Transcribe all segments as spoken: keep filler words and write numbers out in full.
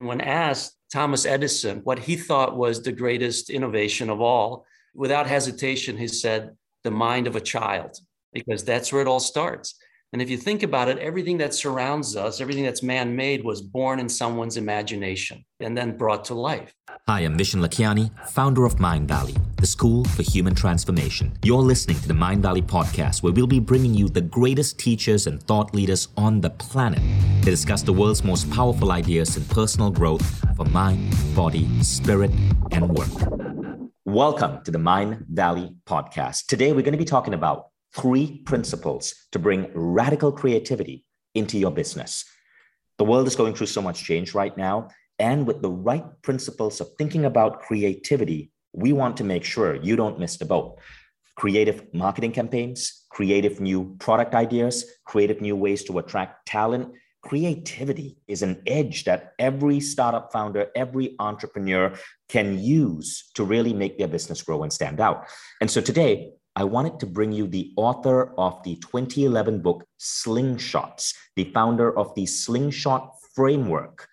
When asked Thomas Edison what he thought was the greatest innovation of all, without hesitation, he said, the mind of a child, because that's where it all starts. And if you think about it, everything that surrounds us, everything that's man-made was born in someone's imagination and then brought to life. Hi, I'm Vishen Lakhiani, founder of Mindvalley, the school for human transformation. You're listening to the Mindvalley podcast, where we'll be bringing you the greatest teachers and thought leaders on the planet to discuss the world's most powerful ideas in personal growth for mind, body, spirit, and work. Welcome to the Mindvalley podcast. Today, we're going to be talking about three principles to bring radical creativity into your business. The world is going through so much change right now, and with the right principles of thinking about creativity, we want to make sure you don't miss the boat. Creative marketing campaigns, creative new product ideas, creative new ways to attract talent. Creativity is an edge that every startup founder, every entrepreneur can use to really make their business grow and stand out. And so today, I wanted to bring you the author of the twenty eleven book, Slingshots, the founder of the Slingshot Framework,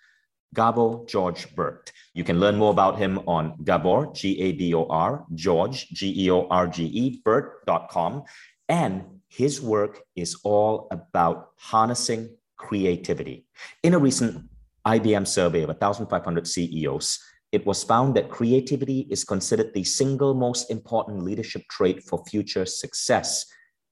Gabor George Burt. You can learn more about him on Gabor, G A B O R, George, G E O R G E, Burt dot com. And his work is all about harnessing creativity. In a recent I B M survey of one thousand five hundred C E Os, it was found that creativity is considered the single most important leadership trait for future success.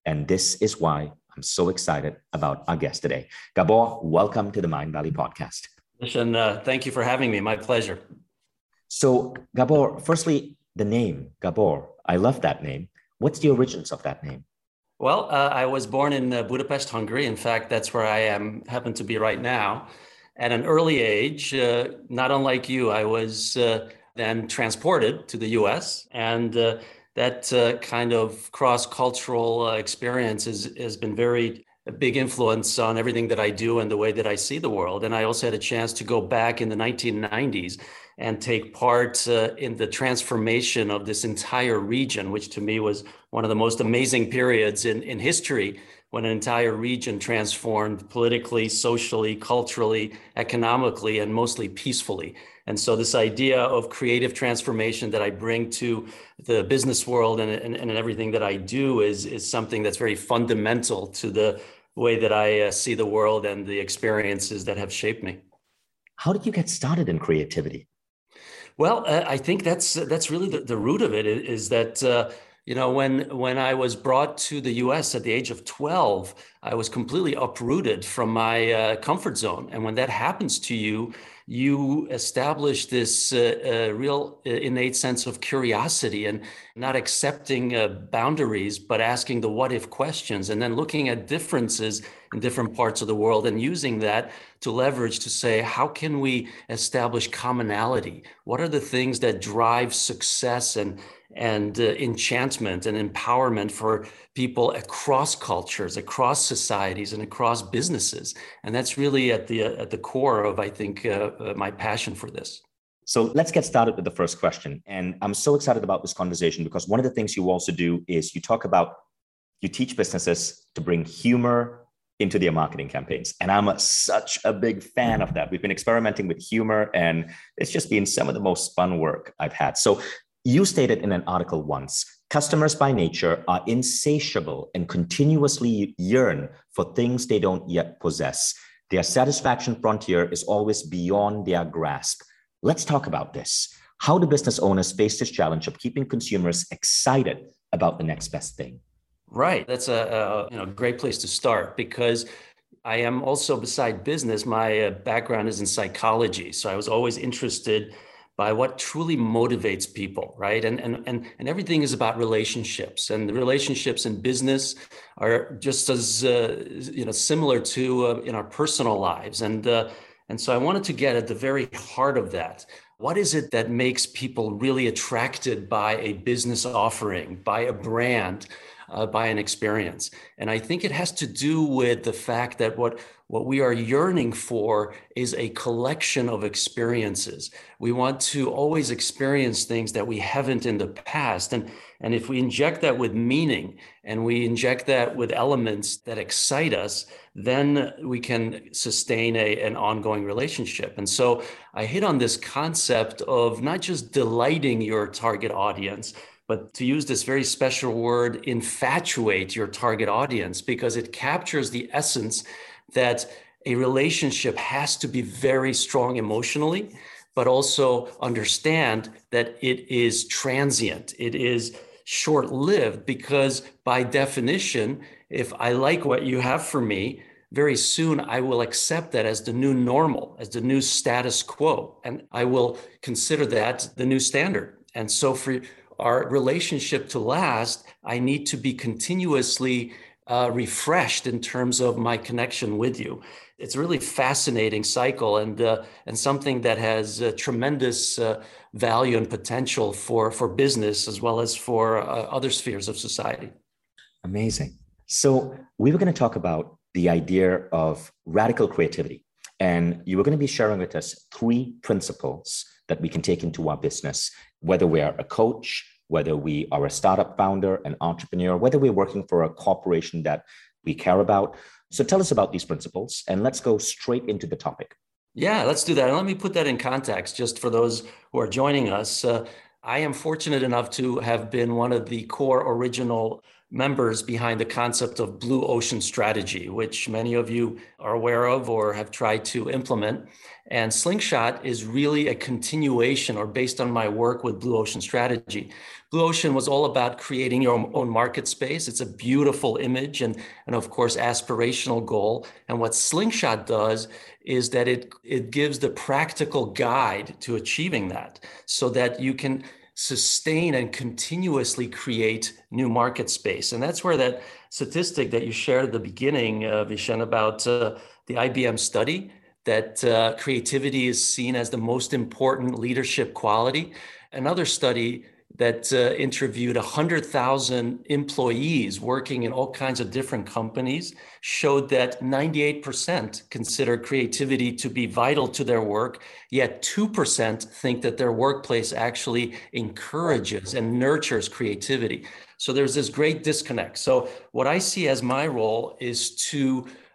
And this is why I'm so excited about our guest today. Gabor, welcome to the Mindvalley podcast. Listen, uh, thank you for having me. My pleasure. So Gabor, firstly, the name Gabor. I love that name. What's the origins of that name? Well, uh, I was born in uh, Budapest, Hungary. In fact, that's where I am, happen to be right now. At an early age, uh, not unlike you, I was uh, then transported to the U S, and uh, that uh, kind of cross-cultural uh, experience is, has been very a big influence on everything that I do and the way that I see the world. And I also had a chance to go back in the nineteen nineties and take part uh, in the transformation of this entire region, which to me was one of the most amazing periods in, in history, when an entire region transformed politically, socially, culturally, economically, and mostly peacefully. And so this idea of creative transformation that I bring to the business world and, and, and everything that I do is, is something that's very fundamental to the way that I uh, see the world and the experiences that have shaped me. How did you get started in creativity? Well, uh, I think that's that's really the, the root of it, is that uh, You know, when when I was brought to the U S at the age of twelve, I was completely uprooted from my uh, comfort zone. And when that happens to you, you establish this uh, uh, real innate sense of curiosity and not accepting uh, boundaries, but asking the what if questions, and then looking at differences in different parts of the world and using that to leverage to say, how can we establish commonality? What are the things that drive success and and uh, enchantment and empowerment for people across cultures, across societies, and across businesses? And that's really at the uh, at the core of, I think, uh, uh, my passion for this. So let's get started with the first question. And I'm so excited about this conversation because one of the things you also do is you talk about, you teach businesses to bring humor into their marketing campaigns. And I'm a, such a big fan of that. We've been experimenting with humor, and it's just been some of the most fun work I've had. So you stated in an article once, customers by nature are insatiable and continuously yearn for things they don't yet possess. Their satisfaction frontier is always beyond their grasp. Let's talk about this. How do business owners face this challenge of keeping consumers excited about the next best thing? Right. That's a, a you know, great place to start, because I am also, beside business, my background is in psychology. So I was always interested by what truly motivates people, right? And and and, and everything is about relationships, and the relationships in business are just as uh, you know similar to uh, in our personal lives. And uh, and so I wanted to get at the very heart of that. What is it that makes people really attracted by a business offering, by a brand? Uh, by an experience. And I think it has to do with the fact that what What we are yearning for is a collection of experiences. We want to always experience things that we haven't in the past. And, and if we inject that with meaning and we inject that with elements that excite us, then we can sustain a, an ongoing relationship. And so I hit on this concept of not just delighting your target audience, but to use this very special word, infatuate your target audience, because it captures the essence that a relationship has to be very strong emotionally, but also understand that it is transient. It is short-lived, because by definition, if I like what you have for me, very soon I will accept that as the new normal, as the new status quo, and I will consider that the new standard. And so for our relationship to last, I need to be continuously Uh, refreshed in terms of my connection with you. It's a really fascinating cycle, and uh, and something that has uh, tremendous uh, value and potential for for business as well as for uh, other spheres of society. Amazing. So we were going to talk about the idea of radical creativity, and you were going to be sharing with us three principles that we can take into our business, whether we are a coach, whether we are a startup founder, an entrepreneur, whether we're working for a corporation that we care about. So tell us about these principles, and let's go straight into the topic. Yeah, let's do that. And let me put that in context just for those who are joining us. Uh, I am fortunate enough to have been one of the core original members behind the concept of Blue Ocean Strategy, which many of you are aware of or have tried to implement. And Slingshot is really a continuation, or based on my work with Blue Ocean Strategy. Blue Ocean was all about creating your own market space. It's a beautiful image and, and of course, aspirational goal. And what Slingshot does is that it, it gives the practical guide to achieving that, so that you can sustain and continuously create new market space. And that's where that statistic that you shared at the beginning, uh, Vishen, about uh, the I B M study, that uh, creativity is seen as the most important leadership quality. Another study that uh, interviewed one hundred thousand employees working in all kinds of different companies showed that ninety-eight percent consider creativity to be vital to their work, yet two percent think that their workplace actually encourages and nurtures creativity. So there's this great disconnect. So what I see as my role is to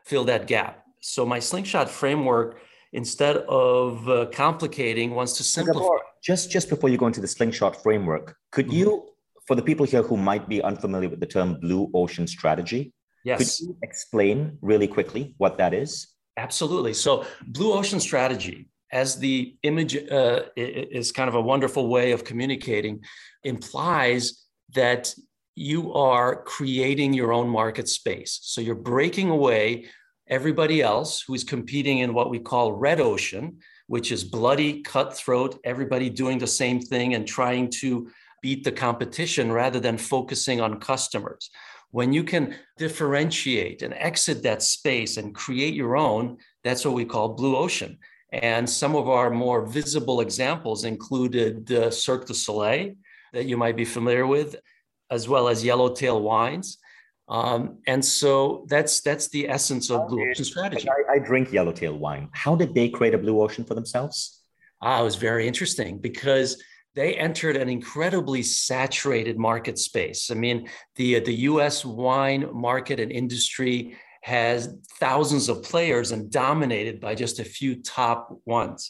fill that gap. So my Slingshot framework, instead of uh, complicating, wants to simplify. Gabor, just, just before you go into the Slingshot framework, could mm-hmm. you, for the people here who might be unfamiliar with the term Blue Ocean Strategy, yes. could you explain really quickly what that is? Absolutely. So Blue Ocean Strategy, as the image uh, is kind of a wonderful way of communicating, implies that you are creating your own market space. So you're breaking away everybody else who is competing in what we call red ocean, which is bloody, cutthroat, everybody doing the same thing and trying to beat the competition rather than focusing on customers. When you can differentiate and exit that space and create your own, that's what we call blue ocean. And some of our more visible examples included uh, Cirque du Soleil, that you might be familiar with, as well as Yellowtail wines. Um, and so that's that's the essence of Blue Ocean Strategy. I, I drink Yellowtail wine. How did they create a blue ocean for themselves? Ah, it was very interesting, because they entered an incredibly saturated market space. I mean, the the U S wine market and industry has thousands of players and dominated by just a few top ones.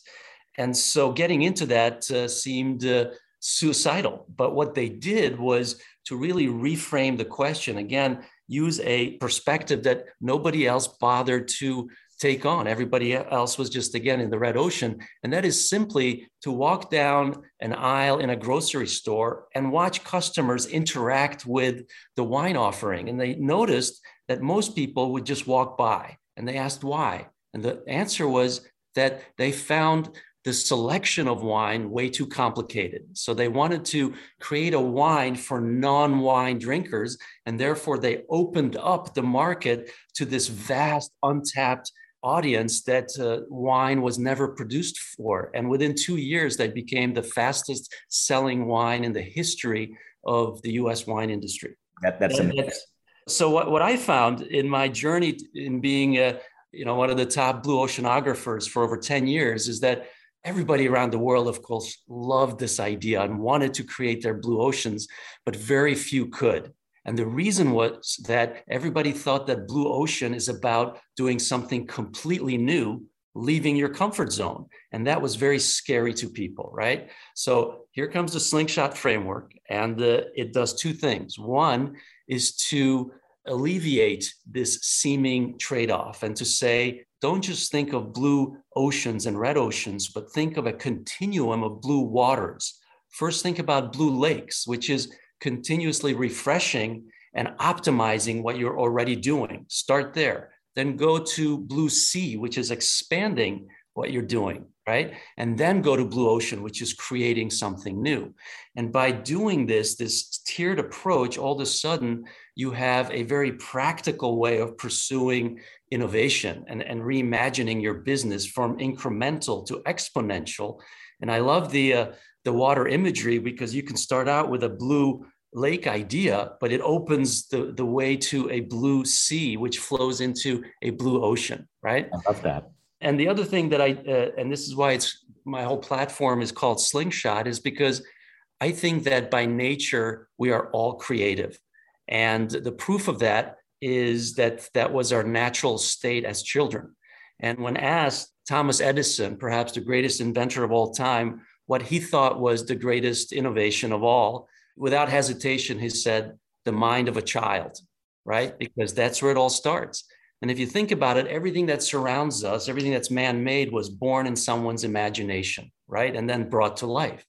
And so getting into that uh, seemed uh, suicidal. But what they did was to really reframe the question, again, use a perspective that nobody else bothered to take on. Everybody else was just, again, in the red ocean. And that is simply to walk down an aisle in a grocery store and watch customers interact with the wine offering. And they noticed that most people would just walk by, and they asked why. And the answer was that they found the selection of wine way too complicated. So they wanted to create a wine for non-wine drinkers, and therefore they opened up the market to this vast untapped audience that uh, wine was never produced for. And within two years, they became the fastest selling wine in the history of the U S wine industry. That, that's, that's So what, what I found in my journey in being a you know, one of the top blue oceanographers for over ten years, is that everybody around the world, of course, loved this idea and wanted to create their blue oceans, but very few could. And the reason was that everybody thought that blue ocean is about doing something completely new, leaving your comfort zone. And that was very scary to people, right? So here comes the Slingshot framework, and the, it does two things. One is to alleviate this seeming trade-off and to say, don't just think of blue oceans and red oceans, but think of a continuum of blue waters. First, think about blue lakes, which is continuously refreshing and optimizing what you're already doing. Start there. Then go to blue sea, which is expanding what you're doing, right? And then go to blue ocean, which is creating something new. And by doing this, this tiered approach, all of a sudden, you have a very practical way of pursuing innovation and, and reimagining your business from incremental to exponential. And I love the, uh, the water imagery, because you can start out with a blue lake idea, but it opens the, the way to a blue sea, which flows into a blue ocean, right? I love that. And the other thing that I, uh, and this is why it's my whole platform is called Slingshot, is because I think that by nature, we are all creative. And the proof of that is that that was our natural state as children. And when asked Thomas Edison, perhaps the greatest inventor of all time, what he thought was the greatest innovation of all, without hesitation, he said, the mind of a child, right? Because that's where it all starts. And if you think about it, everything that surrounds us, everything that's man-made, was born in someone's imagination, right? And then brought to life.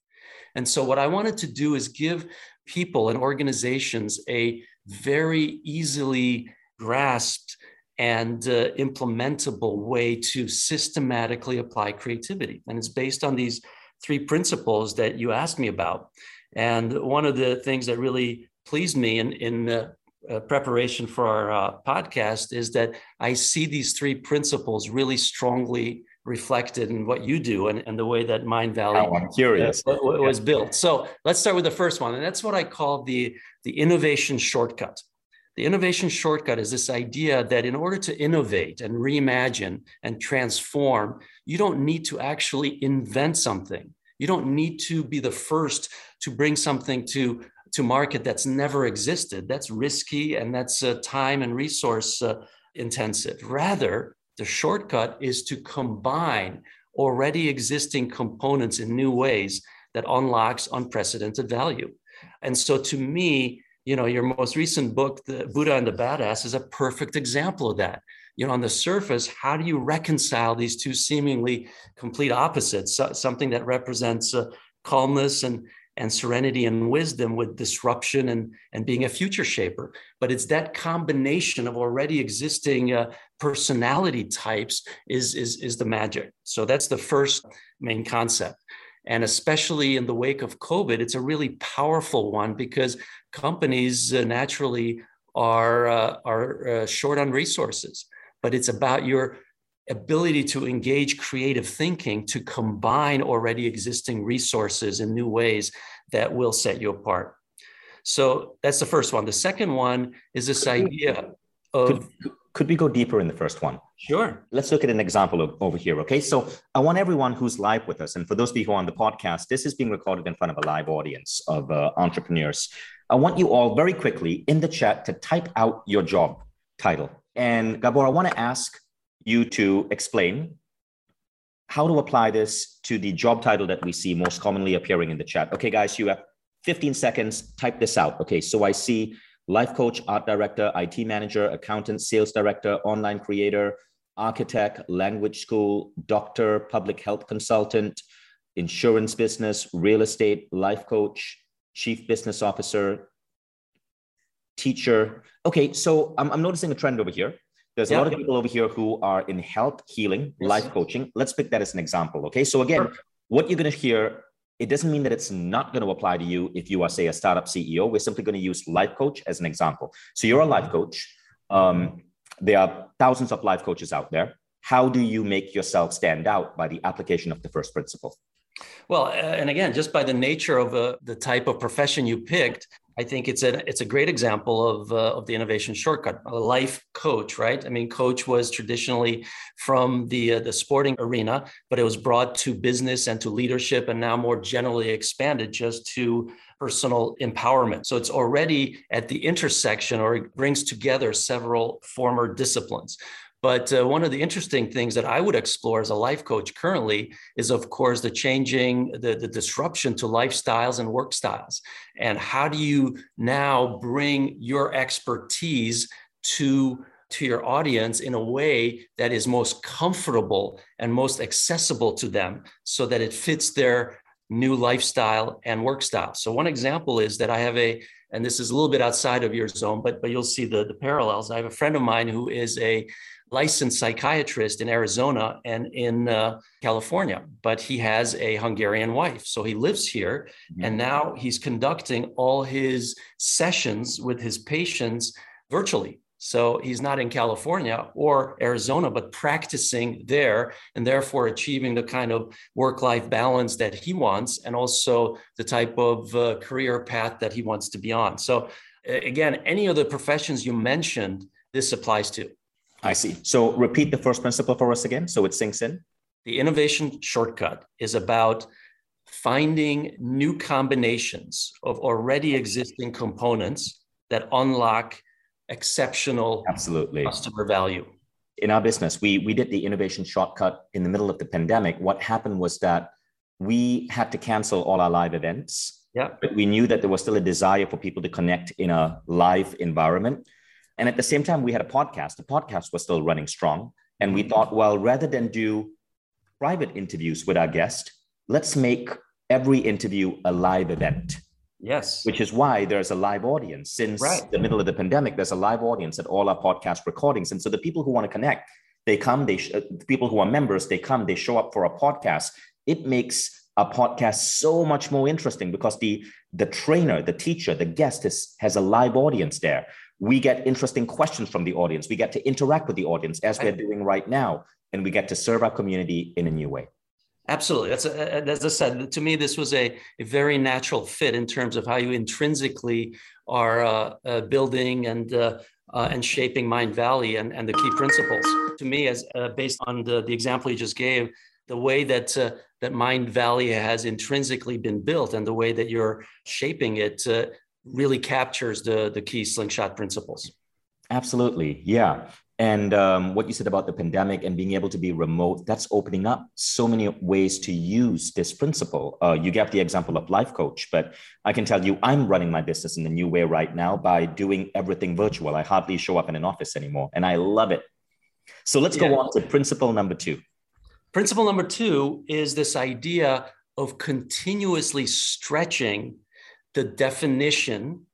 And so what I wanted to do is give people and organizations a very easily grasped and uh, implementable way to systematically apply creativity. And it's based on these three principles that you asked me about. And one of the things that really pleased me in, in uh, uh, preparation for our uh, podcast is that I see these three principles really strongly reflected in what you do and, and the way that Mindvalley oh, I'm curious. Uh, was yeah. built. So let's start with the first one. And that's what I call the, the innovation shortcut. The innovation shortcut is this idea that in order to innovate and reimagine and transform, you don't need to actually invent something. You don't need to be the first to bring something to, to market that's never existed. That's risky, and that's uh, time and resource uh, intensive. Rather, the shortcut is to combine already existing components in new ways that unlocks unprecedented value. And so to me, you know, your most recent book, The Buddha and the Badass, is a perfect example of that. You know, on the surface, how do you reconcile these two seemingly complete opposites, so, something that represents uh, calmness and, and serenity and wisdom with disruption and, and being a future shaper? But it's that combination of already existing uh, personality types is, is, is the magic. So that's the first main concept. And especially in the wake of COVID, it's a really powerful one, because companies uh, naturally are, uh, are uh, short on resources. But it's about your ability to engage creative thinking to combine already existing resources in new ways that will set you apart. So that's the first one. The second one is this idea of... Could, could we go deeper in the first one? Sure. Let's look at an example of, over here, okay? So I want everyone who's live with us, and for those of you who are on the podcast, this is being recorded in front of a live audience of uh, entrepreneurs. I want you all very quickly in the chat to type out your job title. And Gabor, I want to ask you to explain how to apply this to the job title that we see most commonly appearing in the chat. Okay, guys, you have fifteen seconds, type this out. Okay, so I see life coach, art director, I T manager, accountant, sales director, online creator, architect, language school, doctor, public health consultant, insurance business, real estate, life coach, chief business officer, teacher. Okay, so I'm, I'm noticing a trend over here. There's yeah. a lot of people over here who are in health, healing, yes. life coaching. Let's pick that as an example, okay? So again, Perfect. What you're going to hear, it doesn't mean that it's not going to apply to you if you are, say, a startup C E O. We're simply going to use life coach as an example. So you're a life coach. Um, there are thousands of life coaches out there. How do you make yourself stand out? By the application of the first principle. Well, uh, and again, just by the nature of uh, the type of profession you picked, I think it's a it's a great example of uh, of the innovation shortcut. A life coach, right? I mean, coach was traditionally from the uh, the sporting arena, but it was brought to business and to leadership, and now more generally expanded just to personal empowerment. So it's already at the intersection, or it brings together several former disciplines. But uh, one of the interesting things that I would explore as a life coach currently is, of course, the changing, the, the disruption to lifestyles and work styles. And how do you now bring your expertise to, to your audience in a way that is most comfortable and most accessible to them so that it fits their new lifestyle and work style? So one example is that I have a, and this is a little bit outside of your zone, but, but you'll see the, the parallels. I have a friend of mine who is a licensed psychiatrist in Arizona and in uh, California, but he has a Hungarian wife. So he lives here, mm-hmm. and now he's conducting all his sessions with his patients virtually. So he's not in California or Arizona, but practicing there, and therefore achieving the kind of work-life balance that he wants, and also the type of uh, career path that he wants to be on. So again, any of the professions you mentioned, this applies to. I see. So repeat the first principle for us again, so it sinks in. The innovation shortcut is about finding new combinations of already existing components that unlock exceptional absolutely customer value. In our business, we we did the innovation shortcut in the middle of the pandemic. What happened was that we had to cancel all our live events. Yeah. But we knew that there was still a desire for people to connect in a live environment. And at the same time, we had a podcast. The podcast was still running strong. And we thought, well, rather than do private interviews with our guest, let's make every interview a live event. Yes. Which is why there's a live audience. Since right. the middle of the pandemic, there's a live audience at all our podcast recordings. And so the people who want to connect, they come, they sh- the people who are members, they come, they show up for our podcast. It makes our podcast so much more interesting because the, the trainer, the teacher, the guest is, has a live audience there. We get interesting questions from the audience. We get to interact with the audience as we're doing right now. And we get to serve our community in a new way. Absolutely. That's a, as I said, to me, this was a, a very natural fit in terms of how you intrinsically are uh, uh, building and uh, uh, and shaping Mindvalley and, and the key principles. To me, as uh, based on the, the example you just gave, the way that uh, that Mindvalley has intrinsically been built and the way that you're shaping it uh, really captures the, the key slingshot principles. Absolutely. Yeah. And um, what you said about the pandemic and being able to be remote, that's opening up so many ways to use this principle. Uh, you gave the example of life coach, but I can tell you I'm running my business in a new way right now by doing everything virtual. I hardly show up in an office anymore, and I love it. So let's yeah. go on to principle number two. Principle number two is this idea of continuously stretching the definition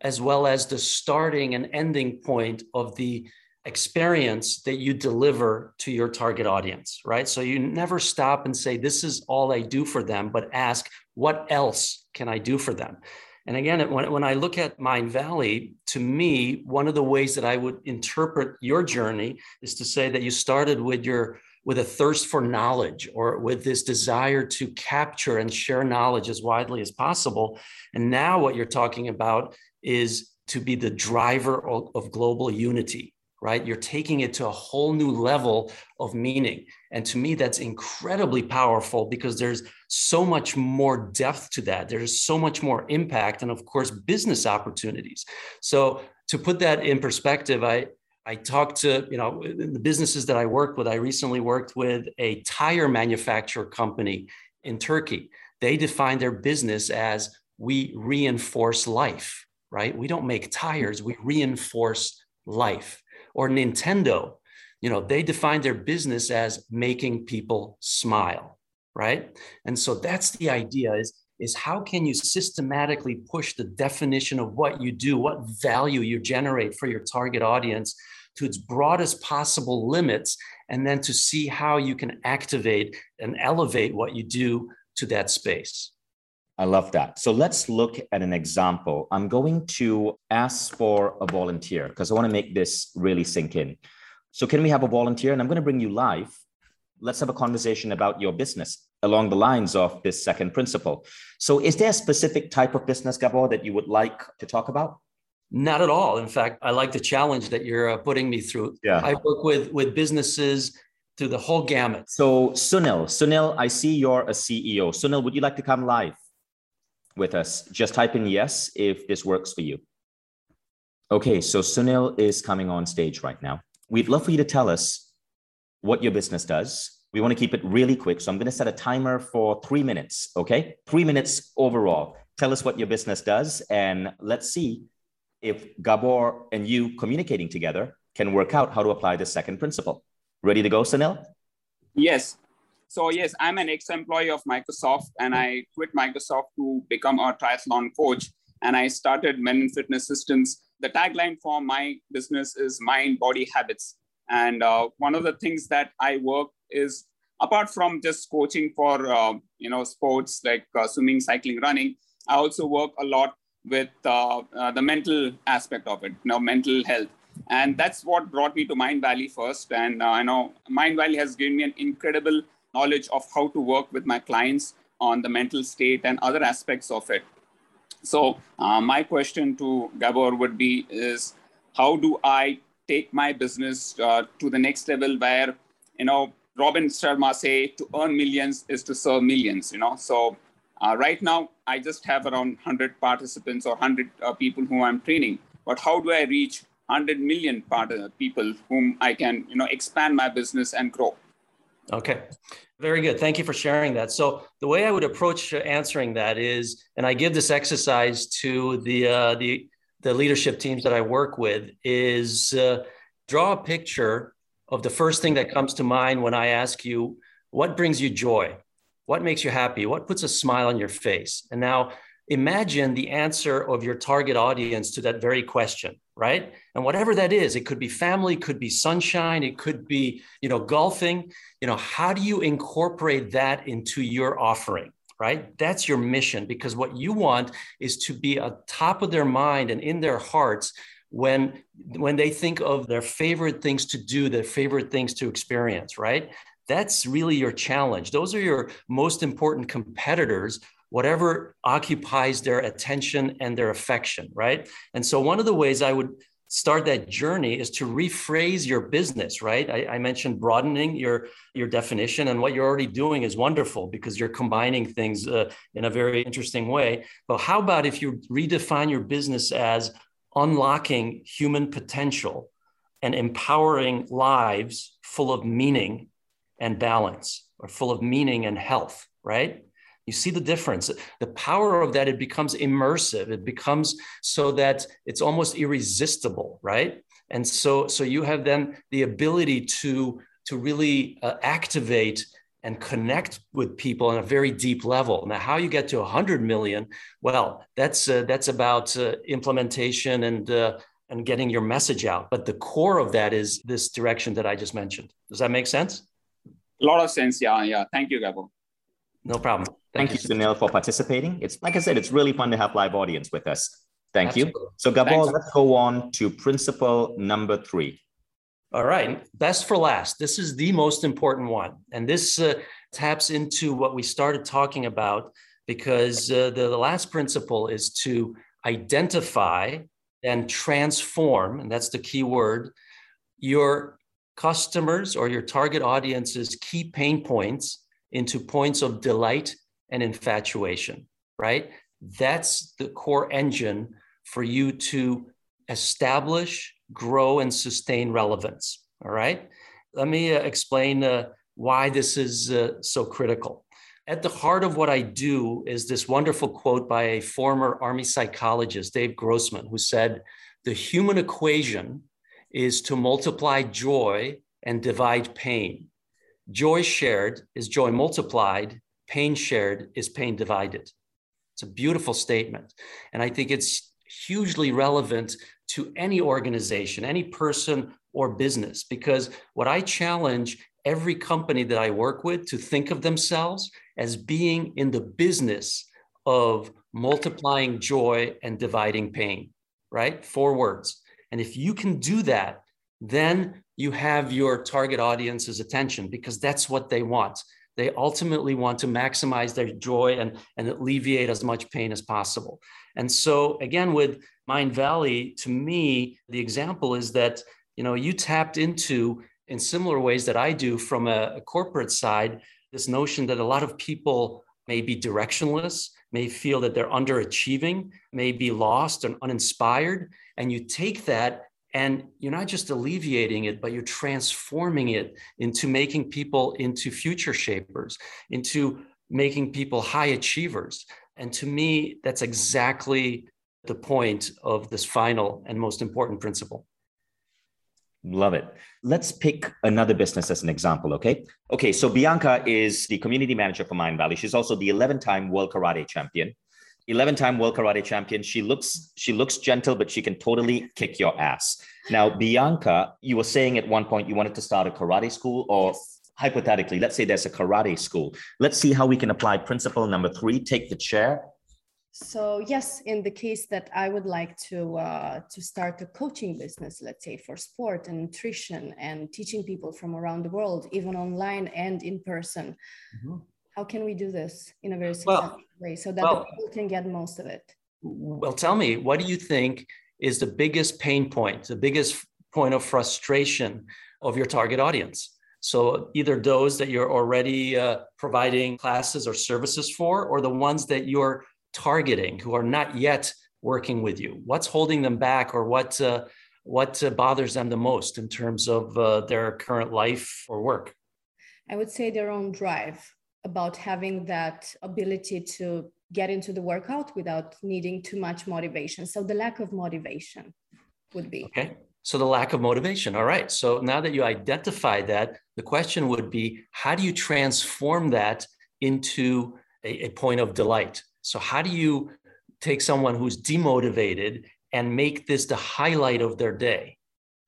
as well as the starting and ending point of the experience that you deliver to your target audience, right? So you never stop and say, this is all I do for them, but ask, what else can I do for them? And again, when, when I look at Mindvalley, to me, one of the ways that I would interpret your journey is to say that you started with your with a thirst for knowledge, or with this desire to capture and share knowledge as widely as possible. And now what you're talking about is to be the driver of, of global unity. Right? You're taking it to a whole new level of meaning. And to me, that's incredibly powerful because there's so much more depth to that. There's so much more impact and, of course, business opportunities. So to put that in perspective, I, I talked to, you know, the businesses that I worked with. I recently worked with a tire manufacturer company in Turkey. They define their business as, we reinforce life, right? We don't make tires, we reinforce life. Or Nintendo, you know, they define their business as making people smile, right? And so that's the idea is, is how can you systematically push the definition of what you do, what value you generate for your target audience to its broadest possible limits, and then to see how you can activate and elevate what you do to that space. I love that. So let's look at an example. I'm going to ask for a volunteer because I want to make this really sink in. So can we have a volunteer? And I'm going to bring you live. Let's have a conversation about your business. along the lines of this second principle. So is there a specific type of business, Gabor, that you would like to talk about? Not at all. In fact, I like the challenge that you're uh, putting me through. Yeah. I work with, with businesses through the whole gamut. So Sunil, Sunil, I see you're a C E O. Sunil, would you like to come live with us? Just type in yes if this works for you. Okay, so Sunil is coming on stage right now. We'd love for you to tell us what your business does. We want to keep it really quick. So I'm going to set a timer for three minutes, okay? Three minutes overall. Tell us what your business does, and let's see if Gabor and you communicating together can work out how to apply the second principle. Ready to go, Sunil? Yes. So yes, I'm an ex-employee of Microsoft, and I quit Microsoft to become a triathlon coach. And I started Men in Fitness Systems. The tagline for my business is mind, body, habits. And uh, one of the things that I work is, apart from just coaching for uh, you know sports like uh, swimming, cycling, running, I also work a lot with uh, uh, the mental aspect of it, you know, mental health. And that's what brought me to Mindvalley first. And uh, I know Mindvalley has given me an incredible knowledge of how to work with my clients on the mental state and other aspects of it. So uh, my question to Gabor would be is, how do I take my business uh, to the next level where, you know, Robin Sharma say to earn millions is to serve millions, you know? So uh, right now I just have around one hundred participants or one hundred uh, people who I'm training, but how do I reach one hundred million part- people whom I can, you know, expand my business and grow? Okay. Very good. Thank you for sharing that. So the way I would approach answering that is, and I give this exercise to the, uh, the, the leadership teams that I work with, is uh, draw a picture of the first thing that comes to mind when I ask you, what brings you joy? What makes you happy? What puts a smile on your face? And now imagine the answer of your target audience to that very question, right? And whatever that is, it could be family, could be sunshine, it could be, you know, golfing. You know, how do you incorporate that into your offering, right? That's your mission, because what you want is to be at top of their mind and in their hearts when, when they think of their favorite things to do, their favorite things to experience, right? That's really your challenge. Those are your most important competitors, whatever occupies their attention and their affection, right? And so one of the ways I would start that journey is to rephrase your business, right? I, I mentioned broadening your, your definition, and what you're already doing is wonderful because you're combining things uh, in a very interesting way. But how about if you redefine your business as unlocking human potential and empowering lives full of meaning and balance, or full of meaning and health, right? You see the difference. The power of that, it becomes immersive. It becomes so that it's almost irresistible, right? And so, so you have then the ability to, to really uh, activate and connect with people on a very deep level. Now, how you get to one hundred million, well, that's, uh, that's about uh, implementation and, uh, and getting your message out. But the core of that is this direction that I just mentioned. Does that make sense? A lot of sense, yeah, yeah. Thank you, Gabor. No problem. Thank, Thank you, Sunil, for participating. It's like I said, it's really fun to have live audience with us. Thank Absolutely. you. So Gabor, Thanks. let's go on to principle number three. All right. Best for last. This is the most important one. And this uh, taps into what we started talking about, because uh, the, the last principle is to identify and transform, and that's the key word, your customers or your target audience's key pain points into points of delight and infatuation, right? That's the core engine for you to establish, grow, and sustain relevance, all right? Let me uh, explain uh, why this is uh, so critical. At the heart of what I do is this wonderful quote by a former Army psychologist, Dave Grossman, who said, "The human equation is to multiply joy and divide pain. Joy shared is joy multiplied. Pain shared is pain divided." It's a beautiful statement. And I think it's hugely relevant to any organization, any person or business, because what I challenge every company that I work with to think of themselves as being in the business of multiplying joy and dividing pain, right? Four words. And if you can do that, then you have your target audience's attention, because that's what they want. They ultimately want to maximize their joy and, and alleviate as much pain as possible. And so again, with Mindvalley, to me, the example is that, you know, you tapped into, in similar ways that I do from a, a corporate side, this notion that a lot of people may be directionless, may feel that they're underachieving, may be lost and uninspired. And you take that and you're not just alleviating it, but you're transforming it into making people into future shapers, into making people high achievers. And to me, that's exactly the point of this final and most important principle. Love it. Let's pick another business as an example, okay? Okay, so Bianca is the community manager for Mindvalley. She's also the eleven-time World Karate Champion. eleven-time World Karate Champion. She looks, she looks gentle, but she can totally kick your ass. Now, Bianca, you were saying at one point you wanted to start a karate school, or hypothetically, let's say there's a karate school. Let's see how we can apply principle number three, take the chair. So yes, in the case that I would like to uh, to start a coaching business, let's say for sport and nutrition and teaching people from around the world, even online and in person, mm-hmm. how can we do this in a very successful well, way so that well, people can get most of it? Well, tell me, what do you think is the biggest pain point, the biggest point of frustration of your target audience? So either those that you're already uh, providing classes or services for, or the ones that you're targeting who are not yet working with you? What's holding them back, or what uh, what uh, bothers them the most in terms of uh, their current life or work? I would say their own drive about having that ability to get into the workout without needing too much motivation. So the lack of motivation would be. Okay, so the lack of motivation. All right, so now that you identify that, the question would be, how do you transform that into a, a point of delight? So how do you take someone who's demotivated and make this the highlight of their day?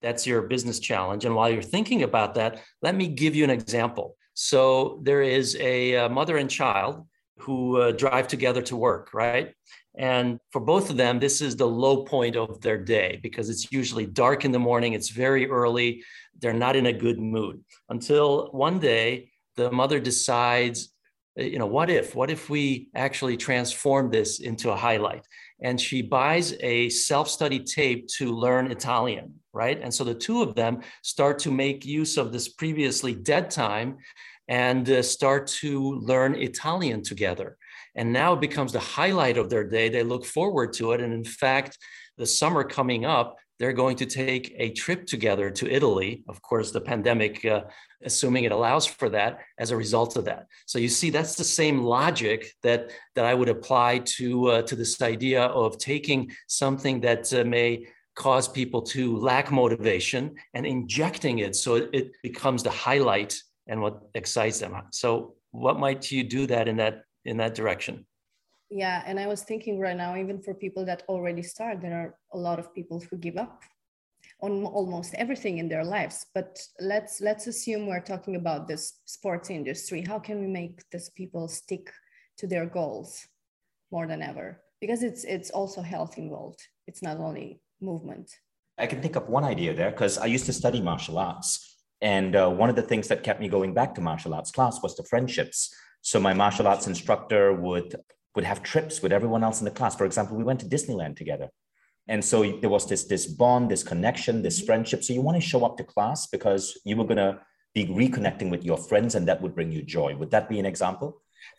That's your business challenge. And while you're thinking about that, let me give you an example. So there is a mother and child who uh, drive together to work, right? And for both of them, this is the low point of their day because it's usually dark in the morning. It's very early. They're not in a good mood until one day the mother decides, you know, what if, what if we actually transform this into a highlight? And she buys a self-study tape to learn Italian, right? And so the two of them start to make use of this previously dead time and uh, start to learn Italian together. And now it becomes the highlight of their day. They look forward to it. And in fact, the summer coming up, they're going to take a trip together to Italy. Of course, the pandemic, uh, assuming it allows for that, as a result of that. So you see, that's the same logic that, that I would apply to, uh, to this idea of taking something that uh, may cause people to lack motivation and injecting it so it becomes the highlight and what excites them. So what might you do that in that, in that direction? Yeah, and I was thinking right now, even for people that already start, there are a lot of people who give up on almost everything in their lives. But let's let's assume we're talking about this sports industry. How can we make these people stick to their goals more than ever? Because it's it's also health involved. It's not only movement. I can think of one idea there because I used to study martial arts, and uh, one of the things that kept me going back to martial arts class was the friendships. So my martial arts instructor would. would have trips with everyone else in the class. For example, we went to Disneyland together. And so there was this, this bond, this connection, this friendship. So you want to show up to class because you were going to be reconnecting with your friends and that would bring you joy. Would that be an example?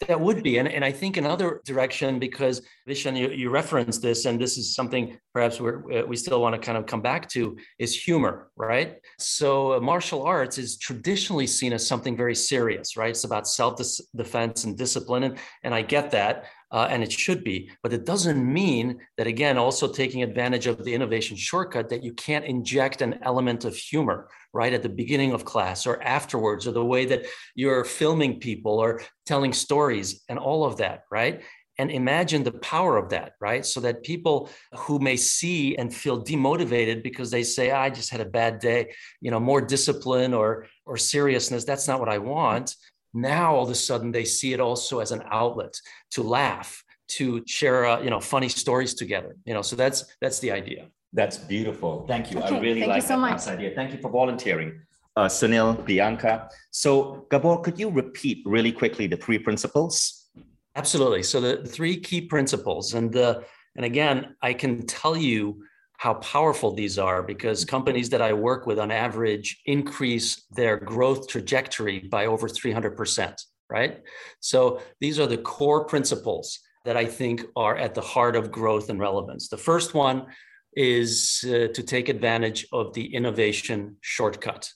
That would be. And, and I think another direction, because Vishen, you, you referenced this, and this is something perhaps we're, we still want to kind of come back to, is humor, right? So uh, martial arts is traditionally seen as something very serious, right? It's about self-defense and discipline. And, and I get that. Uh, and it should be, but it doesn't mean that, again, also taking advantage of the innovation shortcut, that you can't inject an element of humor right at the beginning of class or afterwards, or the way that you're filming people or telling stories and all of that, right? And imagine the power of that, right? So that people who may see and feel demotivated because they say, I just had a bad day, you know, more discipline or, or seriousness, that's not what I want. Now, all of a sudden, they see it also as an outlet to laugh, to share, uh, you know, funny stories together. You know, so that's that's the idea. That's beautiful. Thank you. Okay, I really like that idea. Thank you for volunteering. uh, Sunil, Bianca. So Gabor, could you repeat really quickly the three principles? Absolutely. So the three key principles, and the, and again, I can tell you how powerful these are because companies that I work with on average increase their growth trajectory by over three hundred percent, right? So these are the core principles that I think are at the heart of growth and relevance. The first one is uh, to take advantage of the innovation shortcut.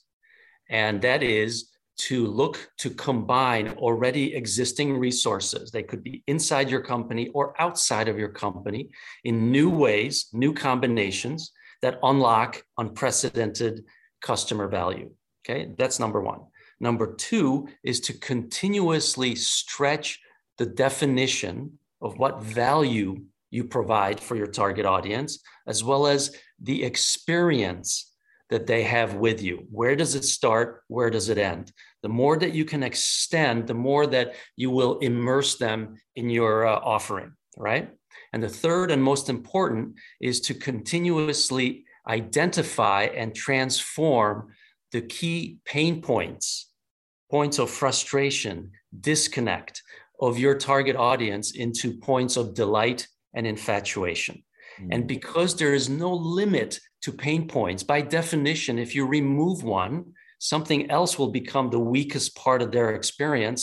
And that is to look to combine already existing resources. They could be inside your company or outside of your company in new ways, new combinations that unlock unprecedented customer value. Okay, that's number one. Number two is to continuously stretch the definition of what value you provide for your target audience, as well as the experience that they have with you. Where does it start? Where does it end? The more that you can extend, the more that you will immerse them in your uh, offering, right? And the third and most important is to continuously identify and transform the key pain points, points of frustration, disconnect of your target audience into points of delight and infatuation. Mm. And because there is no limit to pain points, by definition, if you remove one, something else will become the weakest part of their experience.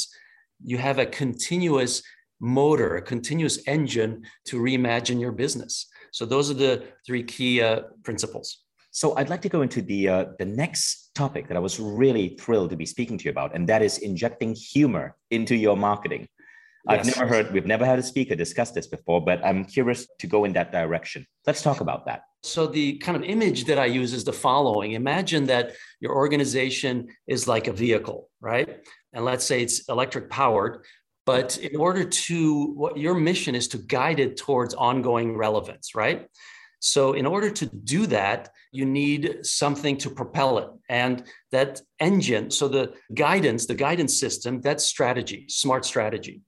You have a continuous motor, a continuous engine to reimagine your business. So those are the three key uh, principles. So I'd like to go into the, uh, the next topic that I was really thrilled to be speaking to you about, and that is injecting humor into your marketing. Yes. I've never heard, we've never had a speaker discuss this before, but I'm curious to go in that direction. Let's talk about that. So the kind of image that I use is the following. Imagine that your organization is like a vehicle, right? And let's say it's electric powered, but in order to, what your mission is to guide it towards ongoing relevance, right? So in order to do that, you need something to propel it. And that engine, so the guidance, the guidance system, that's strategy, smart strategy.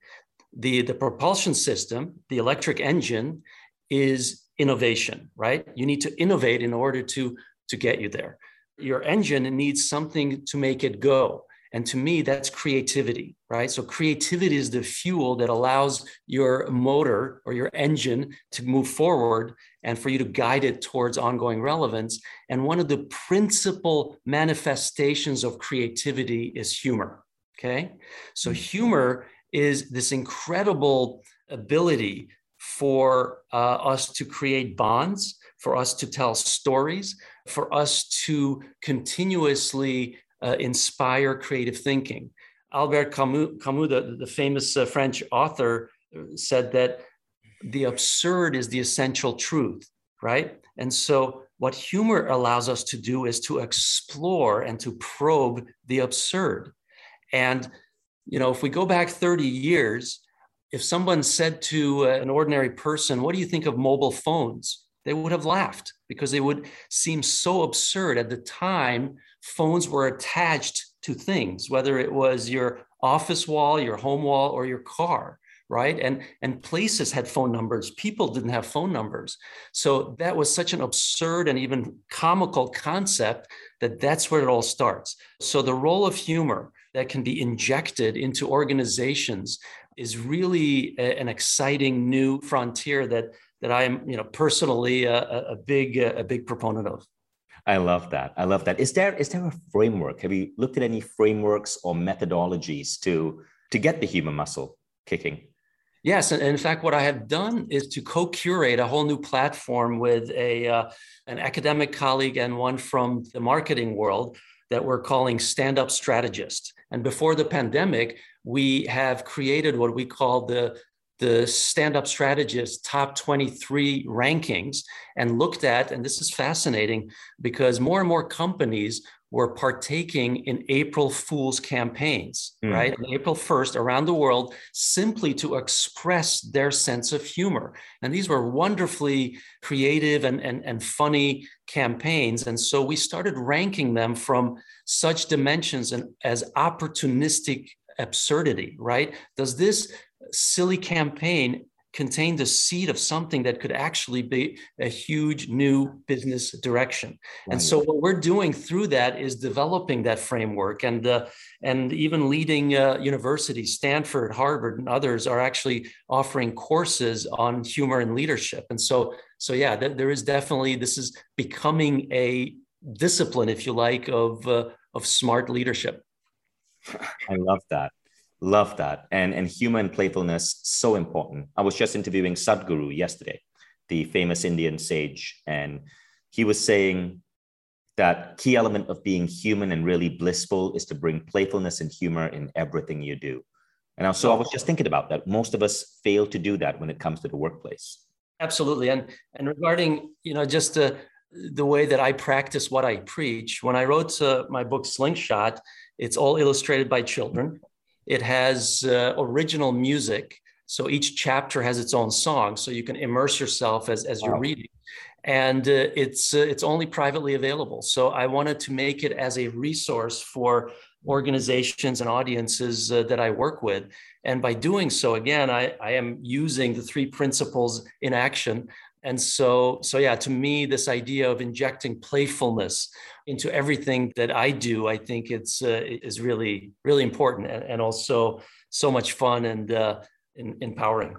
The, the propulsion system, the electric engine, is innovation, right? You need to innovate in order to, to get you there. Your engine needs something to make it go. And to me, that's creativity, right? So creativity is the fuel that allows your motor or your engine to move forward and for you to guide it towards ongoing relevance. And one of the principal manifestations of creativity is humor, okay? So humor is this incredible ability for uh, us to create bonds, for us to tell stories, for us to continuously Uh, inspire creative thinking. Albert Camus, Camus the, the famous uh, French author, said that the absurd is the essential truth, right? And so what humor allows us to do is to explore and to probe the absurd. And, you know, if we go back thirty years, if someone said to uh, an ordinary person, what do you think of mobile phones? They would have laughed because they would seem so absurd. At the time, phones were attached to things, whether it was your office wall, your home wall, or your car, right? And, and places had phone numbers. People didn't have phone numbers. So that was such an absurd and even comical concept that that's where it all starts. So the role of humor that can be injected into organizations is really a, an exciting new frontier that that I am, you know, personally a, a big a big proponent of. I love that. I love that. Is there is there a framework? Have you looked at any frameworks or methodologies to to get the humor muscle kicking? Yes, and in fact, what I have done is to co-curate a whole new platform with a uh, an academic colleague and one from the marketing world that we're calling Stand Up Strategist. And before the pandemic, we have created what we call the the Stand Up Strategist top twenty-three rankings and looked at, and this is fascinating because more and more companies were partaking in April Fool's campaigns, mm. right? On April first around the world, simply to express their sense of humor. And these were wonderfully creative and, and, and funny campaigns. And so we started ranking them from such dimensions and as opportunistic absurdity, right? Does this silly campaign contained the seed of something that could actually be a huge new business direction. Right. And so what we're doing through that is developing that framework, and uh, and even leading uh, universities, Stanford, Harvard, and others are actually offering courses on humor and leadership. And so, so yeah, th- there is definitely, this is becoming a discipline, if you like, of uh, of smart leadership. I love that. Love that. And, and humor and playfulness, so important. I was just interviewing Sadhguru yesterday, the famous Indian sage, and he was saying that key element of being human and really blissful is to bring playfulness and humor in everything you do. And so I was just thinking about that. Most of us fail to do that when it comes to the workplace. Absolutely. And, and regarding, you know, just the, the way that I practice what I preach, when I wrote uh, my book Slingshot, it's all illustrated by children. It has uh, original music, so each chapter has its own song, so you can immerse yourself as, as wow. you're reading. And uh, it's, uh, it's only privately available. So I wanted to make it as a resource for organizations and audiences uh, that I work with. And by doing so, again, I, I am using the three principles in action. And so, so yeah, to me, this idea of injecting playfulness into everything that I do, I think it's uh, is really, really important, and, and also so much fun and uh, in, empowering.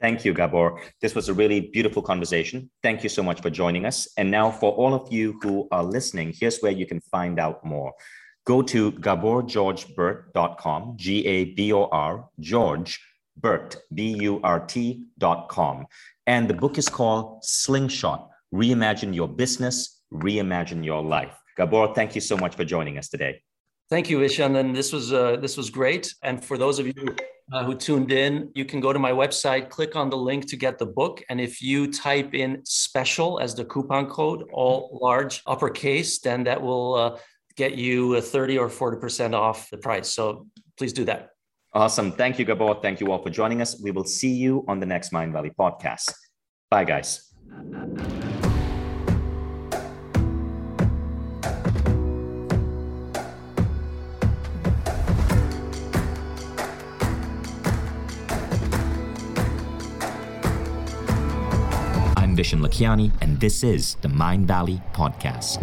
Thank you, Gabor. This was a really beautiful conversation. Thank you so much for joining us. And now for all of you who are listening, here's where you can find out more. Go to gabor george burt dot com, G A B O R, George, Burt, B U R T dot com. And the book is called Slingshot, Reimagine Your Business, Reimagine Your Life. Gabor, thank you so much for joining us today. Thank you, Vishen. And this was, uh, this was great. And for those of you uh, who tuned in, you can go to my website, click on the link to get the book. And if you type in special as the coupon code, all large uppercase, then that will uh, get you a thirty or forty percent off the price. So please do that. Awesome. Thank you, Gabor. Thank you all for joining us. We will see you on the next Mindvalley podcast. Bye, guys. I'm Vishen Lakhiani, and this is the Mindvalley podcast.